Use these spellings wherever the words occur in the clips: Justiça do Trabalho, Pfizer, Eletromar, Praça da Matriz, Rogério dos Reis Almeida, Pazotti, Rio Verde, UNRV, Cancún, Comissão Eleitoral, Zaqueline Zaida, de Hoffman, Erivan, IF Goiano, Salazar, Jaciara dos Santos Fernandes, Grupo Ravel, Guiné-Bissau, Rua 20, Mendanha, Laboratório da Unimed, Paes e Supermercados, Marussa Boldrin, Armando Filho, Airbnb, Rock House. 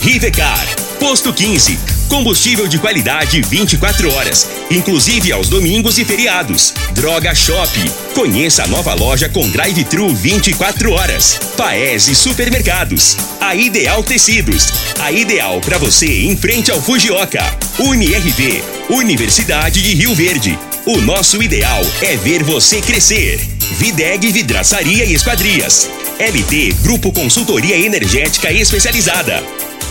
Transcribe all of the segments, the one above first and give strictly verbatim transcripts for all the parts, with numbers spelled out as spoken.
Rivecar, Posto quinze, combustível de qualidade vinte e quatro horas, inclusive aos domingos e feriados. Droga Shop, conheça a nova loja com drive-thru vinte e quatro horas. Paes e Supermercados. A Ideal Tecidos, a ideal para você em frente ao Fujioka. U N R V, Universidade de Rio Verde. O nosso ideal é ver você crescer. Videg, Vidraçaria e Esquadrias. L T Grupo, Consultoria Energética Especializada.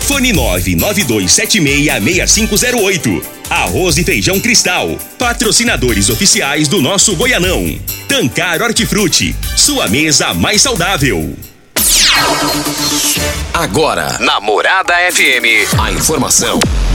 Fone nove nove dois sete seis seis cinco zero oito. Arroz e Feijão Cristal, patrocinadores oficiais do nosso Goianão. Tancar Hortifruti, sua mesa mais saudável. Agora, na Morada F M, a informação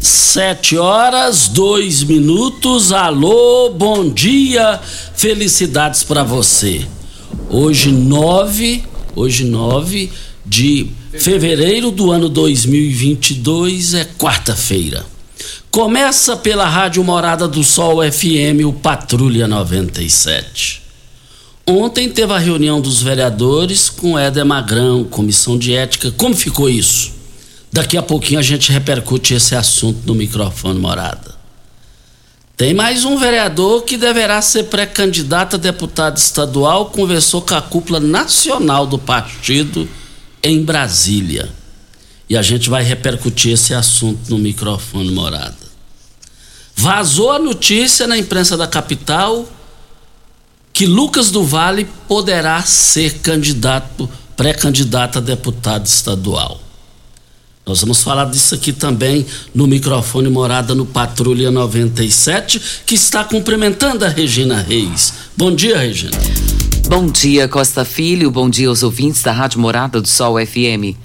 Sete horas, dois minutos, alô, bom dia, felicidades para você. Hoje nove, hoje nove de fevereiro do ano dois mil e vinte e dois, é quarta-feira. Começa pela Rádio Morada do Sol F M, o Patrulha noventa e sete. Ontem teve a reunião dos vereadores com Eder Magrão, comissão de ética. Como ficou isso? Daqui a pouquinho a gente repercute esse assunto no microfone Morada. Tem mais um vereador que deverá ser pré-candidato a deputado estadual, conversou com a cúpula nacional do partido em Brasília. E a gente vai repercutir esse assunto no microfone Morada. Vazou a notícia na imprensa da capital que Lucas do Vale poderá ser candidato, pré-candidato a deputado estadual. Nós vamos falar disso aqui também no microfone Morada no Patrulha noventa e sete, que está cumprimentando a Regina Reis. Bom dia, Regina. Bom dia, Costa Filho. Bom dia aos ouvintes da Rádio Morada do Sol F M.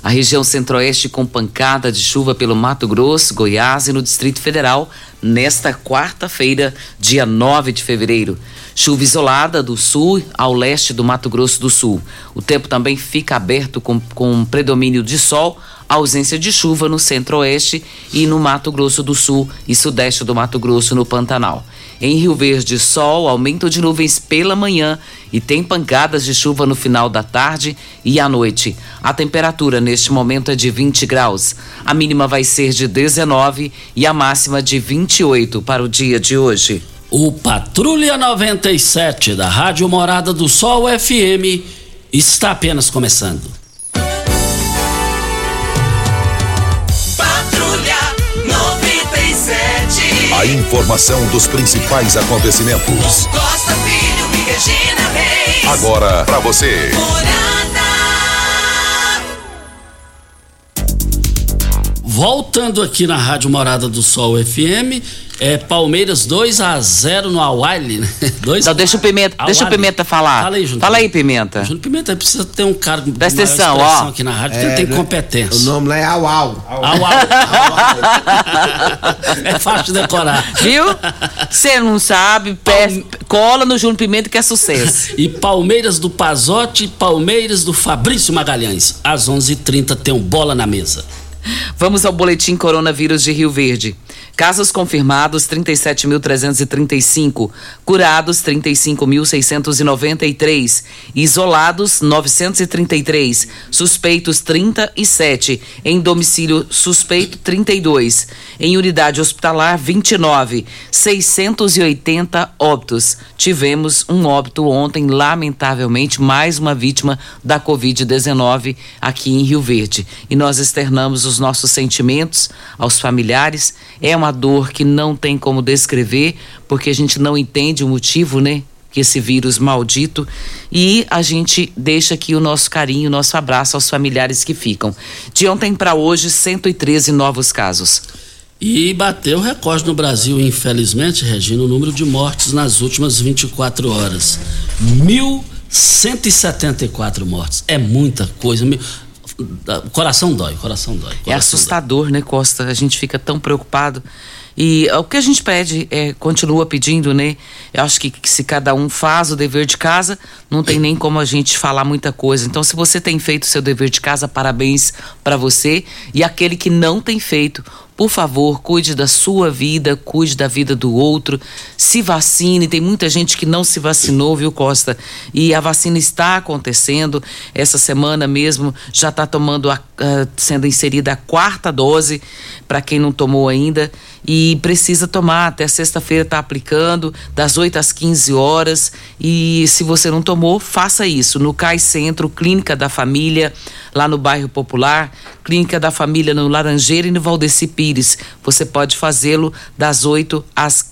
A região centro-oeste com pancada de chuva pelo Mato Grosso, Goiás e no Distrito Federal nesta quarta-feira, dia nove de fevereiro. Chuva isolada do sul ao leste do Mato Grosso do Sul. O tempo também fica aberto com, com predomínio de sol, ausência de chuva no centro-oeste e no Mato Grosso do Sul e sudeste do Mato Grosso, no Pantanal. Em Rio Verde, sol, aumento de nuvens pela manhã e tem pancadas de chuva no final da tarde e à noite. A temperatura neste momento é de vinte graus. A mínima vai ser de dezenove e a máxima de vinte e oito para o dia de hoje. O Patrulha noventa e sete da Rádio Morada do Sol F M está apenas começando. A informação dos principais acontecimentos. Costa Filho e Regina Reis. Agora pra você. Voltando aqui na Rádio Morada do Sol F M, é Palmeiras dois a zero no Awau, né? dois Não, deixa o Pimenta, Awau. Deixa o Pimenta falar. Fala aí, Júnior. Fala aí, Pimenta. Júnior Pimenta precisa ter um cargo de maior expressão, ó, aqui na rádio, é, porque ele tem competência. O nome lá é Awau. Awau. É fácil decorar. Viu? Você não sabe, Palme... cola no Júnior Pimenta que é sucesso. E Palmeiras do Pazotti e Palmeiras do Fabrício Magalhães. Às onze e trinta tem um Bola na Mesa. Vamos ao boletim coronavírus de Rio Verde. Casos confirmados trinta e sete mil trezentos e trinta e cinco, curados trinta e cinco mil seiscentos e noventa e três, isolados novecentos e trinta e três, suspeitos trinta e sete, em domicílio suspeito trinta e dois, em unidade hospitalar vinte e nove, seiscentos e oitenta óbitos. Tivemos um óbito ontem, lamentavelmente, mais uma vítima da covid dezenove aqui em Rio Verde. E nós externamos os nossos sentimentos aos familiares. É uma uma dor que não tem como descrever, porque a gente não entende o motivo, né? Que esse vírus maldito, e a gente deixa aqui o nosso carinho, o nosso abraço aos familiares que ficam. De ontem para hoje, cento e treze novos casos. E bateu recorde no Brasil, infelizmente, Regina, o número de mortes nas últimas vinte e quatro horas. mil cento e setenta e quatro mortes. É muita coisa. O coração dói, o coração dói. Coração é assustador, dói. Né, Costa? A gente fica tão preocupado. E o que a gente pede, é, continua pedindo, né? Eu acho que, que se cada um faz o dever de casa, não tem nem como a gente falar muita coisa. Então, se você tem feito o seu dever de casa, parabéns para você. E aquele que não tem feito, por favor, cuide da sua vida, cuide da vida do outro, se vacine. Tem muita gente que não se vacinou, viu, Costa? E a vacina está acontecendo. Essa semana mesmo já está tomando a, uh, sendo inserida a quarta dose para quem não tomou ainda, e precisa tomar até sexta-feira, está aplicando das oito às quinze horas. E se você não tomou, faça isso no Cais Centro, Clínica da Família, lá no Bairro Popular, Clínica da Família no Laranjeira e no Valdeci Pires. Você pode fazê-lo das oito às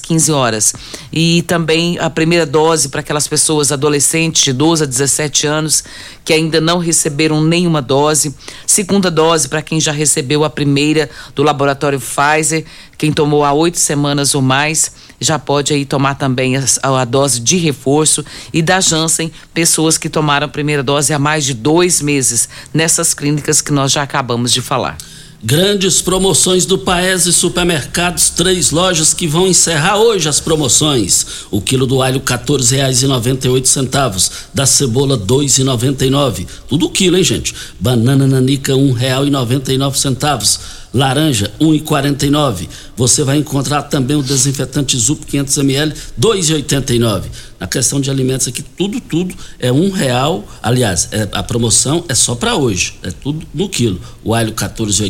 quinze horas. E também a primeira dose para aquelas pessoas adolescentes de doze a dezessete anos que ainda não receberam nenhuma dose. Segunda dose para quem já recebeu a primeira do laboratório Pfizer, quem tomou há oito semanas ou mais, já pode aí tomar também a, a dose de reforço. E da Janssen, pessoas que tomaram a primeira dose há mais de dois meses, nessas clínicas que nós já acabamos de falar. Grandes promoções do Paes e Supermercados, três lojas que vão encerrar hoje as promoções. O quilo do alho quatorze reais e noventa e oito centavos, da cebola dois reais e noventa e nove centavos, tudo quilo, hein, gente? Banana nanica um real e noventa e nove centavos, laranja um real e quarenta e nove centavos. Você vai encontrar também o desinfetante Zup quinhentos mililitros, dois reais e oitenta e nove centavos. Na questão de alimentos aqui, tudo, tudo é um real. Aliás, é, a promoção é só para hoje, é tudo no quilo. O alho quatorze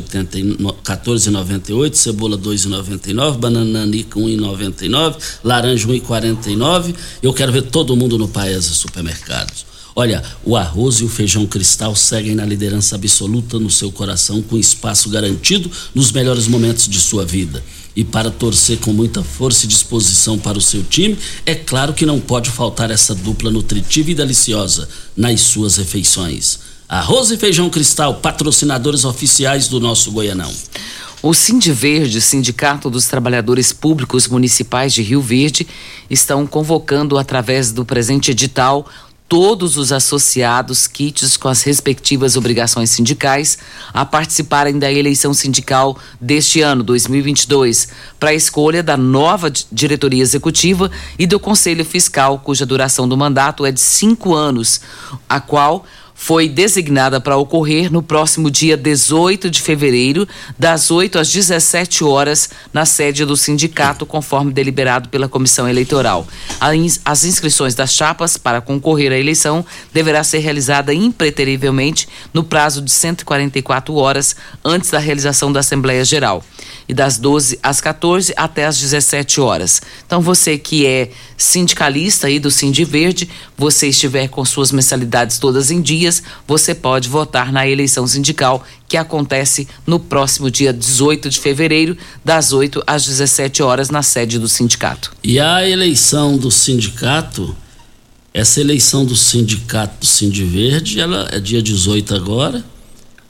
reais e noventa e oito centavos, cebola dois reais e noventa e nove centavos, banana nanica um real e noventa e nove centavos, laranja um real e quarenta e nove centavos. Eu quero ver todo mundo no Paes e Supermercados. Olha, o arroz e o feijão cristal seguem na liderança absoluta no seu coração, com espaço garantido nos melhores momentos de sua vida. E para torcer com muita força e disposição para o seu time, é claro que não pode faltar essa dupla nutritiva e deliciosa nas suas refeições. Arroz e feijão cristal, patrocinadores oficiais do nosso Goianão. O Sindiverde, Sindicato dos Trabalhadores Públicos Municipais de Rio Verde, estão convocando, através do presente edital, todos os associados, kits com as respectivas obrigações sindicais, a participarem da eleição sindical deste ano, dois mil e vinte e dois, para a escolha da nova diretoria executiva e do Conselho Fiscal, cuja duração do mandato é de cinco anos, a qual foi designada para ocorrer no próximo dia dezoito de fevereiro, das oito às dezessete horas, na sede do sindicato, conforme deliberado pela comissão eleitoral. As inscrições das chapas para concorrer à eleição deverá ser realizada impreterivelmente no prazo de cento e quarenta e quatro horas antes da realização da Assembleia Geral, e das doze às quatorze até às dezessete horas. Então, você que é sindicalista aí do Sindiverde, você estiver com suas mensalidades todas em dia, você pode votar na eleição sindical, que acontece no próximo dia dezoito de fevereiro, das oito às dezessete horas, na sede do sindicato. E a eleição do sindicato, essa eleição do sindicato do Sindiverde, ela é dia dezoito agora,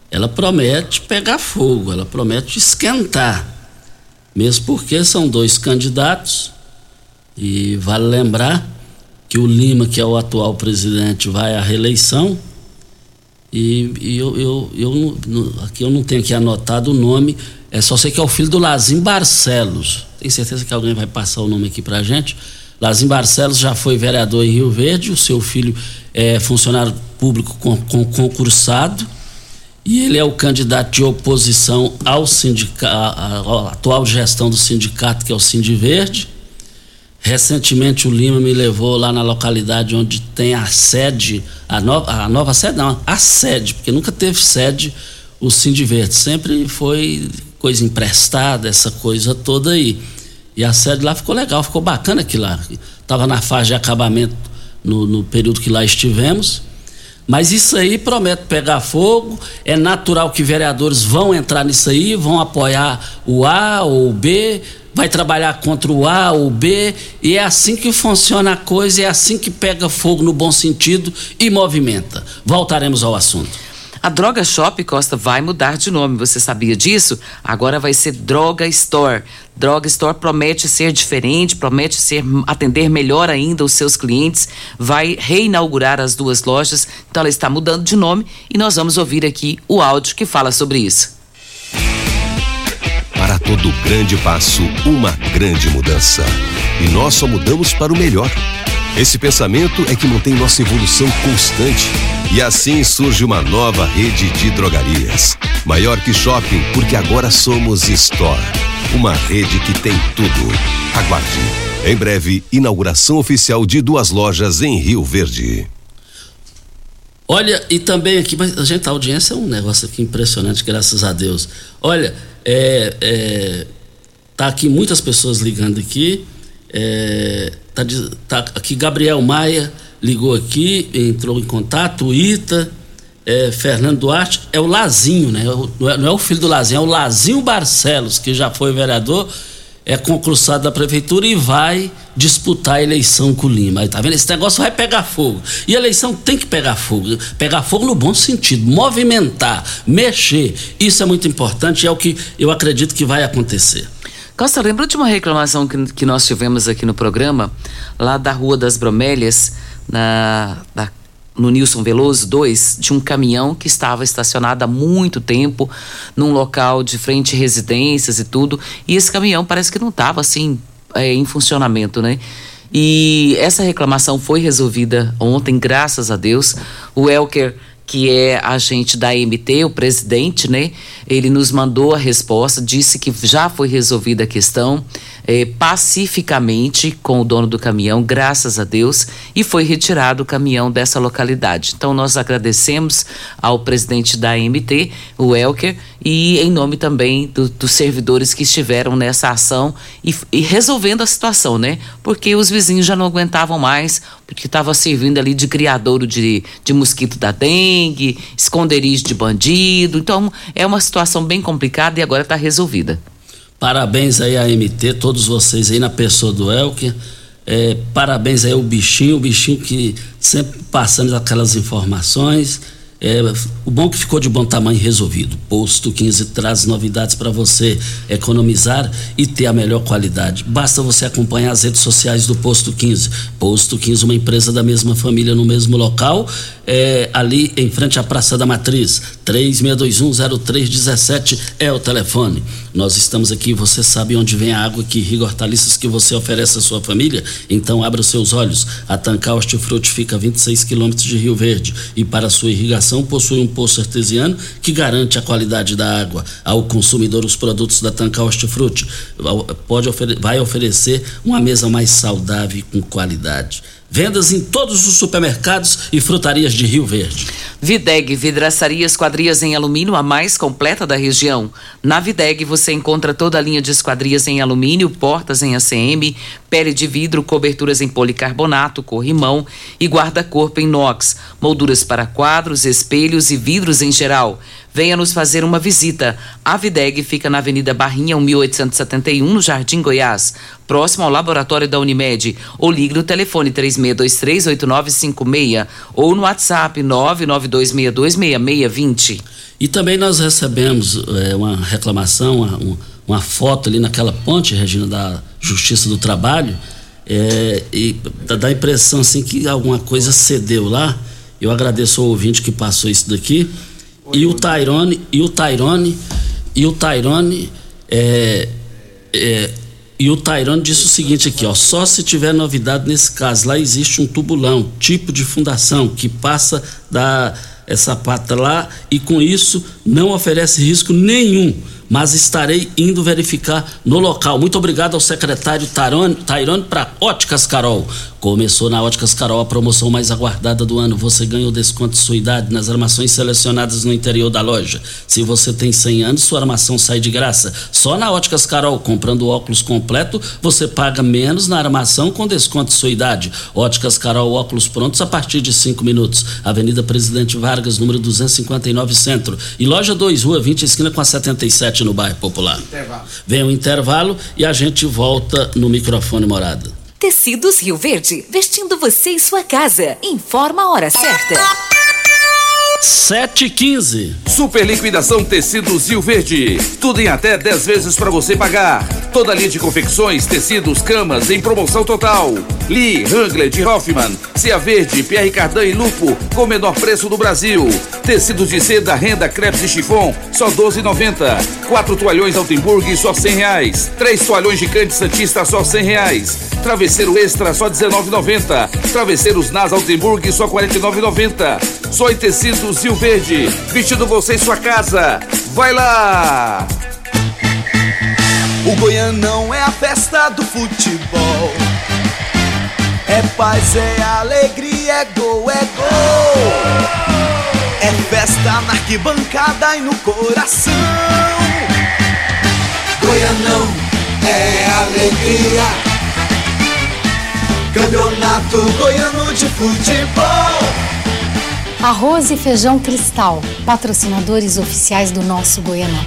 ela promete pegar fogo, ela promete esquentar, mesmo porque são dois candidatos. E vale lembrar que o Lima, que é o atual presidente, vai à reeleição, e, e eu, eu, eu, eu, aqui eu não tenho aqui anotado o nome, é só sei que é o filho do Lazim Barcelos. Tenho certeza que alguém vai passar o nome aqui pra gente. Lazim Barcelos já foi vereador em Rio Verde, o seu filho é funcionário público com, com, concursado, e ele é o candidato de oposição ao sindicato, à atual gestão do sindicato, que é o Sindiverde. Recentemente o Lima me levou lá na localidade onde tem a sede, a, no, a nova sede não, a sede, porque nunca teve sede o Sindiverde, sempre foi coisa emprestada, essa coisa toda aí. E a sede lá ficou legal, ficou bacana aquilo lá. Estava na fase de acabamento no, no período que lá estivemos. Mas isso aí promete pegar fogo, é natural que vereadores vão entrar nisso aí, vão apoiar o A ou o B, vai trabalhar contra o A ou o B, e é assim que funciona a coisa, é assim que pega fogo no bom sentido e movimenta. Voltaremos ao assunto. A Droga Shop Costa vai mudar de nome, você sabia disso? Agora vai ser Droga Store. Droga Store promete ser diferente, promete ser, atender melhor ainda os seus clientes, vai reinaugurar as duas lojas, então ela está mudando de nome e nós vamos ouvir aqui o áudio que fala sobre isso. Para todo grande passo, uma grande mudança. E nós só mudamos para o melhor. Esse pensamento é que mantém nossa evolução constante. E assim surge uma nova rede de drogarias. Maior que shopping, porque agora somos Store. Uma rede que tem tudo. Aguarde. Em breve, inauguração oficial de duas lojas em Rio Verde. Olha, e também aqui, mas, gente, a audiência é um negócio aqui impressionante, graças a Deus. Olha, é, é, tá aqui muitas pessoas ligando aqui. É, tá, tá aqui Gabriel Maia ligou aqui, entrou em contato, Ita, é, Fernando Duarte, é o Lazinho, né? Não é, não é o filho do Lazinho, é o Lazim Barcelos, que já foi vereador, é concursado da prefeitura e vai disputar a eleição com o Lima. Aí, tá vendo? Esse negócio vai pegar fogo. E a eleição tem que pegar fogo. Pegar fogo no bom sentido, movimentar, mexer. Isso é muito importante e é o que eu acredito que vai acontecer. Costa, lembra de uma reclamação que, que nós tivemos aqui no programa, lá da Rua das Bromélias, na, na, no Nilson Veloso dois, de um caminhão que estava estacionado há muito tempo num local de frente a residências e tudo, e esse caminhão parece que não estava assim é, em funcionamento, né? E essa reclamação foi resolvida ontem, graças a Deus. O Elker, que é agente da A M T, o presidente, né? Ele nos mandou a resposta, disse que já foi resolvida a questão é, pacificamente com o dono do caminhão, graças a Deus, e foi retirado o caminhão dessa localidade. Então, nós agradecemos ao presidente da A M T, o Elker, e em nome também do, dos servidores que estiveram nessa ação e, e resolvendo a situação, né? Porque os vizinhos já não aguentavam mais, porque estava servindo ali de criadouro de, de mosquito da dengue, esconderijo de bandido. Então é uma situação bem complicada e agora está resolvida. Parabéns aí a M T, todos vocês aí na pessoa do Elker, é, parabéns aí o bichinho, o bichinho que sempre passando aquelas informações, é, o bom que ficou de bom tamanho resolvido. Posto quinze traz novidades para você economizar e ter a melhor qualidade. Basta você acompanhar as redes sociais do Posto quinze. Posto quinze, uma empresa da mesma família no mesmo local, é, ali em frente à Praça da Matriz. Três seis dois um zero três um sete é o telefone. Nós estamos aqui, você sabe onde vem a água que irriga hortaliças que você oferece à sua família? Então abra os seus olhos. A Tancaute Fruit fica a vinte e seis quilômetros de Rio Verde e para sua irrigação possui um poço artesiano que garante a qualidade da água. Ao consumidor, os produtos da Tancaute Fruit pode ofere- vai oferecer uma mesa mais saudável e com qualidade. Vendas em todos os supermercados e frutarias de Rio Verde. Videg, vidraçaria, esquadrias em alumínio, a mais completa da região. Na Videg você encontra toda a linha de esquadrias em alumínio, portas em A C M, pele de vidro, coberturas em policarbonato, corrimão e guarda-corpo em inox, molduras para quadros, espelhos e vidros em geral. Venha nos fazer uma visita. A Videg fica na Avenida Barrinha, mil oitocentos e setenta e um, no Jardim Goiás, próximo ao laboratório da Unimed. Ou ligue no telefone três seis dois três oito nove cinco seis ou no WhatsApp nove nove dois seis dois seis seis dois zero. E também nós recebemos é, uma reclamação, uma, uma foto ali naquela ponte, Regina, da Justiça do Trabalho, é, e dá a impressão assim, que alguma coisa cedeu lá. Eu agradeço ao ouvinte que passou isso daqui. E o Tairone, e o Tairone, e o Tairone, é, é, e o Tairone disse o seguinte aqui, ó, só se tiver novidade nesse caso, lá existe um tubulão, tipo de fundação, que passa da essa pata lá e com isso não oferece risco nenhum. mas estarei indo verificar no local. Muito obrigado ao secretário Tairone para Óticas Carol. Começou na Óticas Carol a promoção mais aguardada do ano. Você ganha o desconto de sua idade nas armações selecionadas no interior da loja. Se você tem cem anos, sua armação sai de graça. Só na Óticas Carol, comprando óculos completo, você paga menos na armação com desconto de sua idade. Óticas Carol, óculos prontos a partir de cinco minutos. Avenida Presidente Vargas, número duzentos e cinquenta e nove, Centro. E loja dois, Rua vinte, esquina com a setenta e sete, no Bairro Popular. Intervalo. Vem o intervalo e a gente volta no microfone Morada. Tecidos Rio Verde, vestindo você e sua casa. Informa a hora certa. sete e quinze. Super liquidação Tecidos Rio Verde. Tudo em até dez vezes para você pagar. Toda linha de confecções, tecidos, camas em promoção total. Lee, Hangler, de Hoffman, Cia Verde, Pierre Cardan e Lupo com o menor preço do Brasil. Tecidos de seda, renda, crepes e chiffon só doze reais e noventa centavos. Quatro toalhões Altenburg só cem reais. Três toalhões Gigante Santista só cem reais. Travesseiro Extra só dezenove reais e noventa centavos. Travesseiros Nas Altenburg só quarenta e nove reais e noventa centavos. Só em Tecidos Rio Verde, vestindo você em sua casa. Vai lá! O Goianão é a festa do futebol. É paz, é alegria, é gol, é gol. É festa na arquibancada e no coração. Goianão é alegria. Campeonato Goiano de Futebol. Arroz e Feijão Cristal, patrocinadores oficiais do nosso Goianão.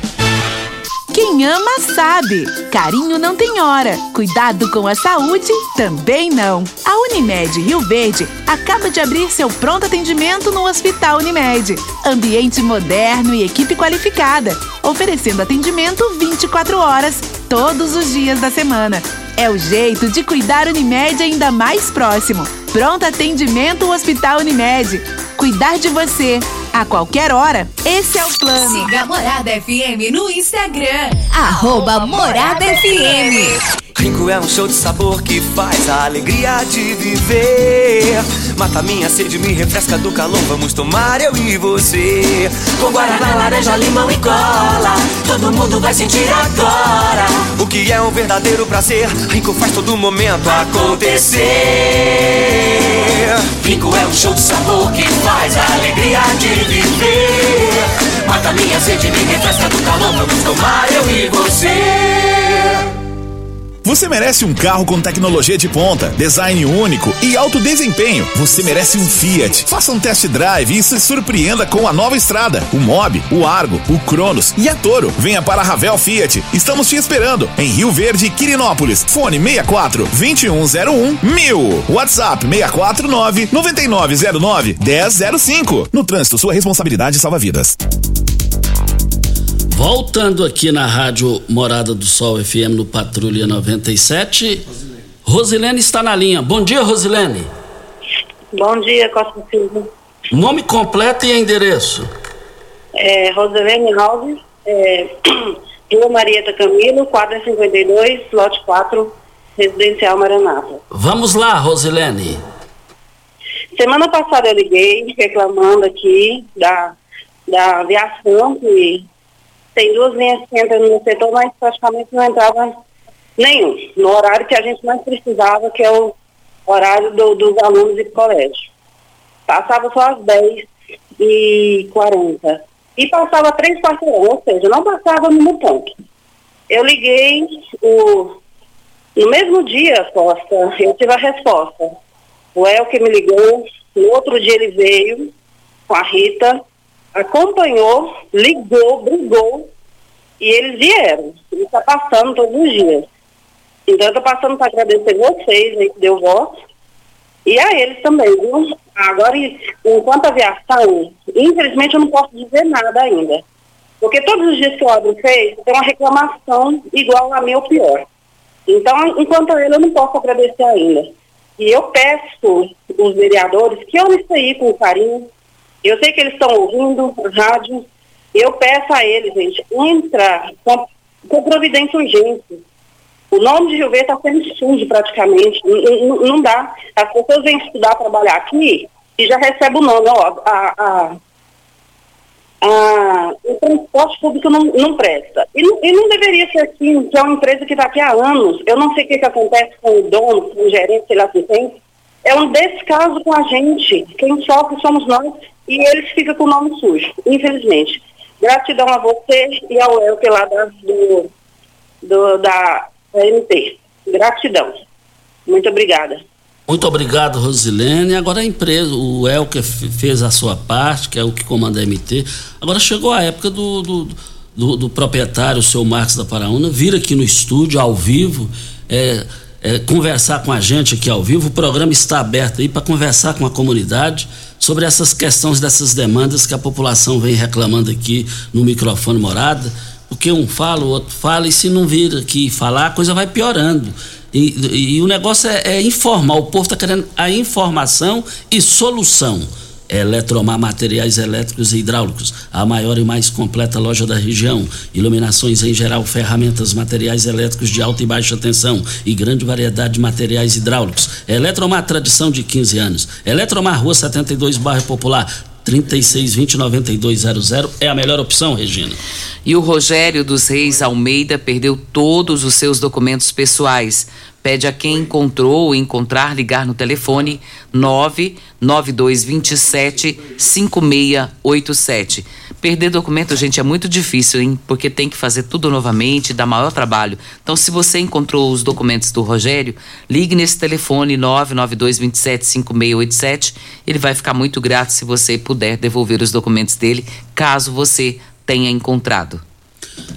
Quem ama sabe, carinho não tem hora, cuidado com a saúde também não. A Unimed Rio Verde acaba de abrir seu pronto atendimento no Hospital Unimed. Ambiente moderno e equipe qualificada, oferecendo atendimento vinte e quatro horas, todos os dias da semana. É o jeito de cuidar Unimed ainda mais próximo. Pronto atendimento Hospital Unimed. Cuidar de você, a qualquer hora, esse é o plano. Siga a Morada F M no Instagram, arroba Morada F M. Rico é um show de sabor que faz a alegria de viver. Mata minha sede, me refresca do calor, vamos tomar eu e você. Com guaraná, laranja, limão e cola, todo mundo vai sentir agora o que é um verdadeiro prazer. Rico faz todo momento acontecer. Rico é um show de sabor que faz a alegria de viver. Mata minha sede, me refresca do calor, vamos tomar eu e você. Você merece um carro com tecnologia de ponta, design único e alto desempenho. Você merece um Fiat. Faça um test drive e se surpreenda com a nova Estrada, o Mobi, o Argo, o Cronos e a Toro. Venha para a Ravel Fiat. Estamos te esperando em Rio Verde, Quirinópolis. Fone seis quatro, dois um zero um, mil. WhatsApp seis quatro nove, nove nove zero nove, um zero zero cinco. No trânsito, sua responsabilidade salva vidas. Voltando aqui na rádio Morada do Sol F M no Patrulha noventa e sete, Rosilene. Rosilene está na linha. Bom dia, Rosilene. Bom dia, Costa Filho. Nome completo e endereço. É, Rosilene Alves, é, Rua Marieta Camilo, quadra cinquenta e dois, lote quatro, Residencial Maranata. Vamos lá, Rosilene. Semana passada eu liguei reclamando aqui da, da aviação que tem duas linhas que entram no setor, mas praticamente não entrava nenhum, no horário que a gente mais precisava, que é o horário do, dos alunos e do colégio. Passava só às dez e quarenta. E passava três quarteirões, ou seja, não passava no ponto. Eu liguei, o, no mesmo dia, Costa, eu tive a resposta. O Elker me ligou, no outro dia ele veio com a Rita, acompanhou, ligou, brigou, e eles vieram. E está passando todos os dias. Então, eu estou passando para agradecer vocês aí que deu voto, e a eles também, viu? Agora, enquanto aviação, infelizmente eu não posso dizer nada ainda. Porque todos os dias que eu abro fez, tem uma reclamação igual a minha ou pior. Então, enquanto ele, eu não posso agradecer ainda. E eu peço os vereadores que olhem isso aí com carinho. Eu sei que eles estão ouvindo rádio. Eu peço a eles, gente, entra com, com providência urgente. O nome de Rio Verde está sendo sujo praticamente. N- n- não dá. As pessoas vêm estudar, trabalhar aqui e já recebem o nome. Ó, a, a, ah, o transporte público não, não presta. E não, e não deveria ser assim, que é uma empresa que está aqui há anos. Eu não sei o que, que acontece com o dono, com o gerente, sei lá se tem. É um descaso com a gente. Quem sofre somos nós e eles ficam com o nome sujo, infelizmente. Gratidão a você e ao Elker lá da, do, do, da A M T. Gratidão. Muito obrigada. Muito obrigado, Rosilene. Agora a empresa, o Elker fez a sua parte, que é o que comanda a M T. Agora chegou a época do, do, do, do proprietário, o seu Marcos da Paraúna, vir aqui no estúdio, ao vivo, é, é, conversar com a gente aqui ao vivo. O programa está aberto aí para conversar com a comunidade sobre essas questões, dessas demandas que a população vem reclamando aqui no microfone Morada, porque um fala, o outro fala, e se não vir aqui falar, a coisa vai piorando. E, e, e o negócio é, é informar, o povo está querendo a informação e solução. Eletromar, materiais elétricos e hidráulicos, a maior e mais completa loja da região, iluminações em geral, ferramentas, materiais elétricos de alta e baixa tensão e grande variedade de materiais hidráulicos. Eletromar, tradição de quinze anos. Eletromar, Rua setenta e dois, Bairro Popular, trinta e seis, vinte, noventa e dois, zero zero, é a melhor opção, Regina. E o Rogério dos Reis Almeida perdeu todos os seus documentos pessoais. Pede a quem encontrou ou encontrar ligar no telefone nove nove dois dois sete cinco seis oito sete. Perder documento, gente, é muito difícil, hein? Porque tem que fazer tudo novamente, dá maior trabalho. Então, se você encontrou os documentos do Rogério, ligue nesse telefone nove nove dois dois sete cinco seis oito sete. Ele vai ficar muito grato se você puder devolver os documentos dele, caso você tenha encontrado.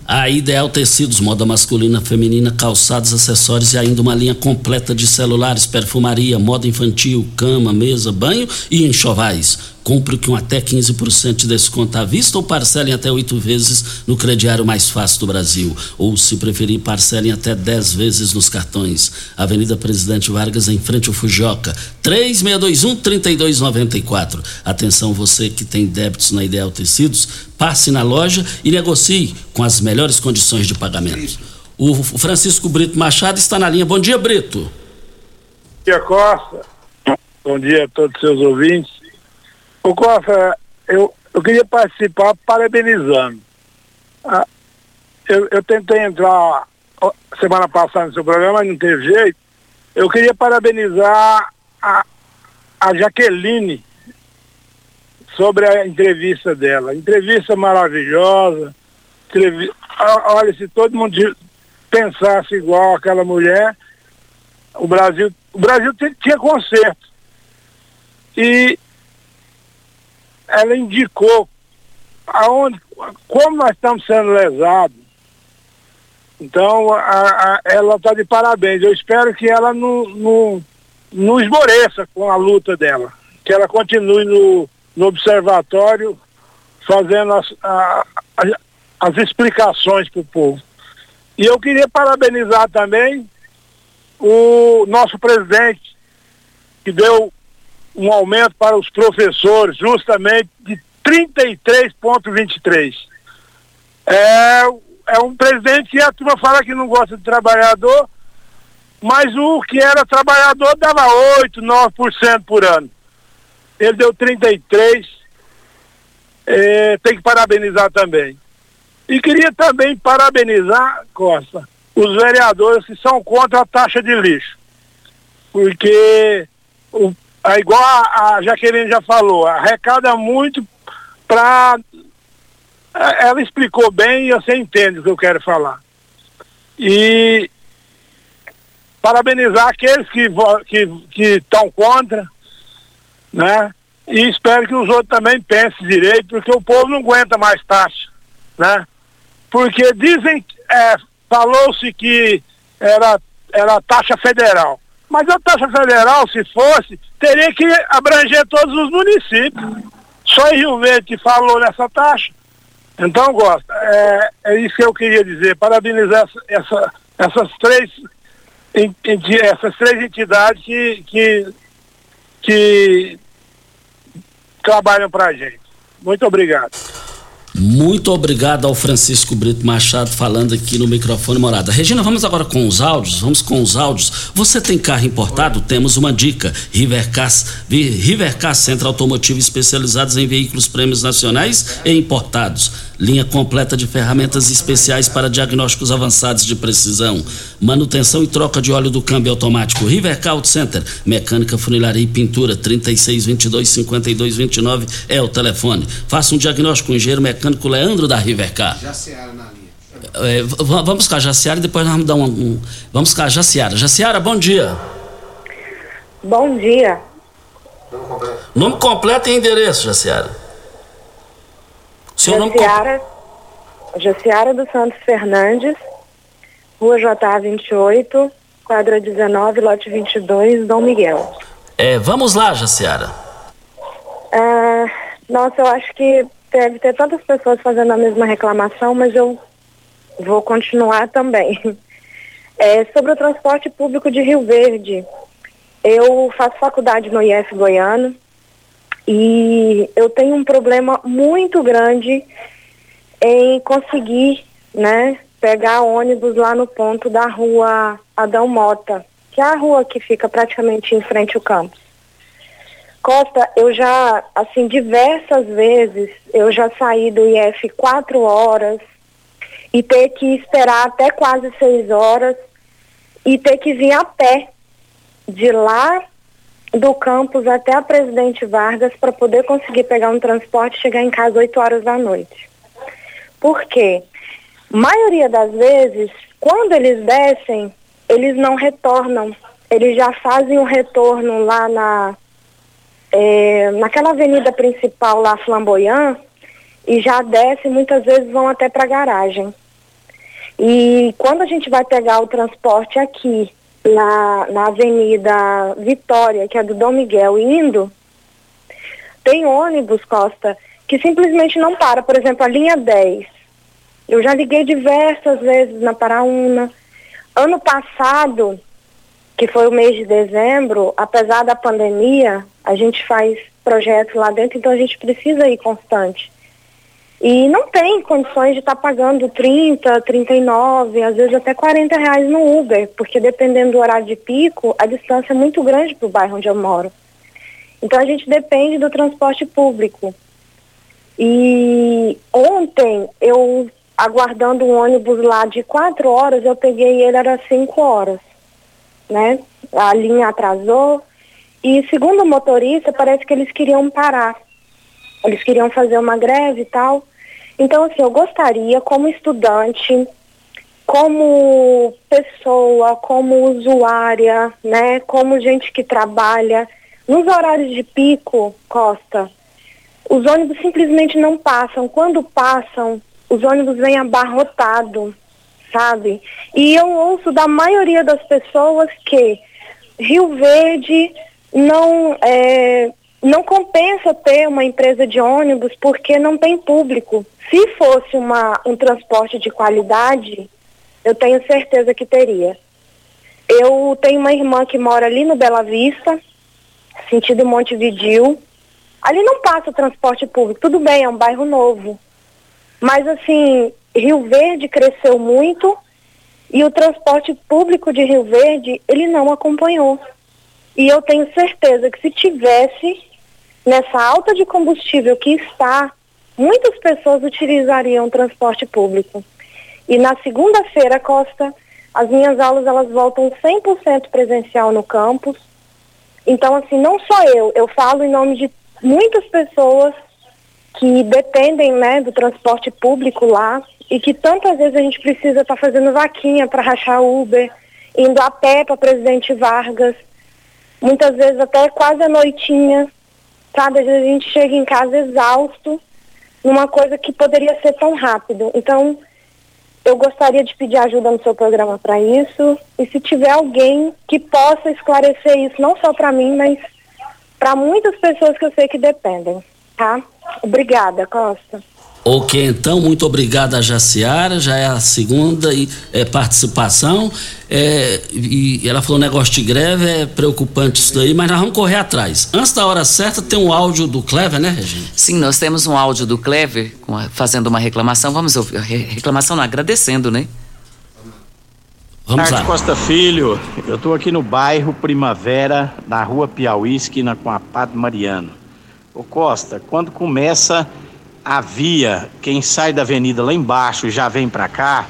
A Ideal Tecidos, moda masculina, feminina, calçados, acessórios e ainda uma linha completa de celulares, perfumaria, moda infantil, cama, mesa, banho e enxovais. Compre com até quinze por cento de desconto à vista ou parcelem até oito vezes no crediário mais fácil do Brasil. Ou, se preferir, parcelem até dez vezes nos cartões. Avenida Presidente Vargas, em frente ao Fujoca, três seis dois um, três dois nove quatro. Atenção, você que tem débitos na Ideal Tecidos, passe na loja e negocie com as melhores condições de pagamento. O Francisco Brito Machado está na linha. Bom dia, Brito. Bom dia, Costa. Bom dia a todos os seus ouvintes. Ô Costa, eu, eu queria participar parabenizando. Ah, eu, eu tentei entrar semana passada no seu programa, não teve jeito. Eu queria parabenizar a, a Jaqueline sobre a entrevista dela. Entrevista maravilhosa. Entrevista, olha, se todo mundo pensasse igual aquela mulher, o Brasil, o Brasil t- tinha conserto. E ela indicou aonde, como nós estamos sendo lesados. Então, a, a, ela está de parabéns. Eu espero que ela não, não, não esmoreça com a luta dela. Que ela continue no, no observatório fazendo as, a, a, as explicações para o povo. E eu queria parabenizar também o nosso presidente, que deu um aumento para os professores, justamente de trinta e três vírgula vinte e três. É, é um presidente que a turma fala que não gosta de trabalhador, mas o que era trabalhador dava oito, nove por cento por ano. Ele deu trinta e três por cento, é, tem que parabenizar também. E queria também parabenizar, Costa, os vereadores que são contra a taxa de lixo. Porque o É igual a, a Jaqueline já falou, arrecada muito para... Ela explicou bem e você entende o que eu quero falar. E parabenizar aqueles que estão que, que contra, né? E espero que os outros também pensem direito, porque o povo não aguenta mais taxa, né? Porque dizem, é, falou-se que era, era taxa federal. Mas a taxa federal, se fosse, teria que abranger todos os municípios. Só em Rio Verde que falou nessa taxa. Então, Costa, é, é isso que eu queria dizer. Parabenizar essa, essa, essas, três, essas três entidades que, que, que trabalham para a gente. Muito obrigado. Muito obrigado ao Francisco Brito Machado falando aqui no microfone Morada. Regina, vamos agora com os áudios, vamos com os áudios. Você tem carro importado? Temos uma dica. Rivecar, Rivecar Centro Automotivo especializados em veículos prêmios nacionais e importados. Linha completa de ferramentas especiais para diagnósticos avançados de precisão. Manutenção e troca de óleo do câmbio automático. Rivecar Auto Center, mecânica, funilaria e pintura. Trinta e seis, vinte e dois, cinquenta e dois, vinte e nove é o telefone. Faça um diagnóstico com o engenheiro mecânico Leandro da Rivecar. Jaciara na linha. É, vamos buscar a Jaciara e depois nós vamos dar um... um vamos buscar a Jaciara. Jaciara, bom dia. Bom dia. Nome completo e endereço, Jaciara. Seu Jaciara, nome... Jaciara dos Santos Fernandes, Rua J A vinte e oito, quadra dezenove, lote vinte e dois, Dom Miguel. É, vamos lá, Jaciara. É, nossa, eu acho que deve ter tantas pessoas fazendo a mesma reclamação, mas eu vou continuar também. É, sobre o transporte público de Rio Verde. Eu faço faculdade no I F Goiano. E eu tenho um problema muito grande em conseguir, né, pegar ônibus lá no ponto da rua Adão Mota, que é a rua que fica praticamente em frente ao campus. Costa, eu já, assim, diversas vezes, eu já saí do I F quatro horas e ter que esperar até quase seis horas e ter que vir a pé de lá do campus até a Presidente Vargas para poder conseguir pegar um transporte e chegar em casa oito horas da noite. Por quê? A maioria das vezes, quando eles descem, eles não retornam. Eles já fazem o retorno lá na, é, naquela avenida principal lá, Flamboyant, e já descem, muitas vezes vão até para a garagem. E quando a gente vai pegar o transporte aqui, Na, na Avenida Vitória, que é do Dom Miguel, indo, tem ônibus, Costa, que simplesmente não para. Por exemplo, a linha dez. Eu já liguei diversas vezes na Paraúna. Ano passado, que foi o mês de dezembro, apesar da pandemia, a gente faz projetos lá dentro, então a gente precisa ir constante. E não tem condições de estar tá pagando trinta, trinta e nove, às vezes até quarenta reais no Uber, porque dependendo do horário de pico, a distância é muito grande para o bairro onde eu moro. Então a gente depende do transporte público. E ontem, eu aguardando um ônibus lá de quatro horas, eu peguei ele, era cinco horas. Né? A linha atrasou. E segundo o motorista, parece que eles queriam parar. Eles queriam fazer uma greve e tal. Então, assim, eu gostaria, como estudante, como pessoa, como usuária, né, como gente que trabalha, nos horários de pico, Costa, os ônibus simplesmente não passam. Quando passam, os ônibus vêm abarrotados, sabe? E eu ouço da maioria das pessoas que Rio Verde não... é, não compensa ter uma empresa de ônibus porque não tem público. Se fosse uma, um transporte de qualidade, eu tenho certeza que teria. Eu tenho uma irmã que mora ali no Bela Vista, sentido Montevidil. Ali não passa transporte público. Tudo bem, é um bairro novo. Mas, assim, Rio Verde cresceu muito e o transporte público de Rio Verde, ele não acompanhou. E eu tenho certeza que se tivesse... nessa alta de combustível que está, muitas pessoas utilizariam transporte público. E na segunda-feira, Costa, as minhas aulas elas voltam cem por cento presencial no campus. Então, assim, não só eu, eu falo em nome de muitas pessoas que dependem, né, do transporte público lá e que tantas vezes a gente precisa estar tá fazendo vaquinha para rachar Uber, indo a pé para Presidente Vargas, muitas vezes até quase a noitinha. Sabe, às vezes a gente chega em casa exausto numa coisa que poderia ser tão rápido. Então, eu gostaria de pedir ajuda no seu programa para isso. E se tiver alguém que possa esclarecer isso, não só para mim, mas para muitas pessoas que eu sei que dependem, tá? Obrigada, Costa. Ok, então, muito obrigado a Jaciara, já é a segunda e, é, participação, é, e ela falou negócio de greve, é preocupante isso daí, mas nós vamos correr atrás. Antes da hora certa tem um áudio do Clever, né, Regina? Sim, nós temos um áudio do Clever fazendo uma reclamação, vamos ouvir, reclamação não, agradecendo, né? Vamos lá. Costa Filho, eu estou aqui no bairro Primavera, na Rua Piauí, esquina com a Padre Mariano. Ô Costa, quando começa... a via, quem sai da avenida lá embaixo e já vem para cá,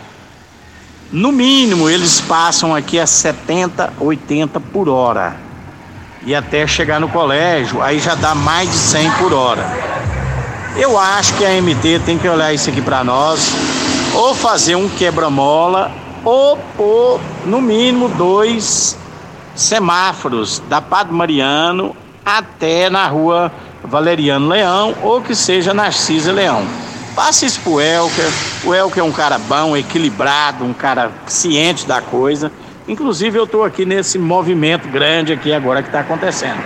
no mínimo eles passam aqui a setenta, oitenta por hora. E até chegar no colégio, aí já dá mais de cem por hora. Eu acho que a A M T tem que olhar isso aqui para nós, ou fazer um quebra-mola, ou pôr no mínimo dois semáforos da Padre Mariano até na Rua Valeriano Leão, ou que seja Narcisa Leão. Passa isso pro Elker. O Elker é um cara bom, equilibrado, um cara ciente da coisa. Inclusive eu estou aqui nesse movimento grande aqui agora que está acontecendo.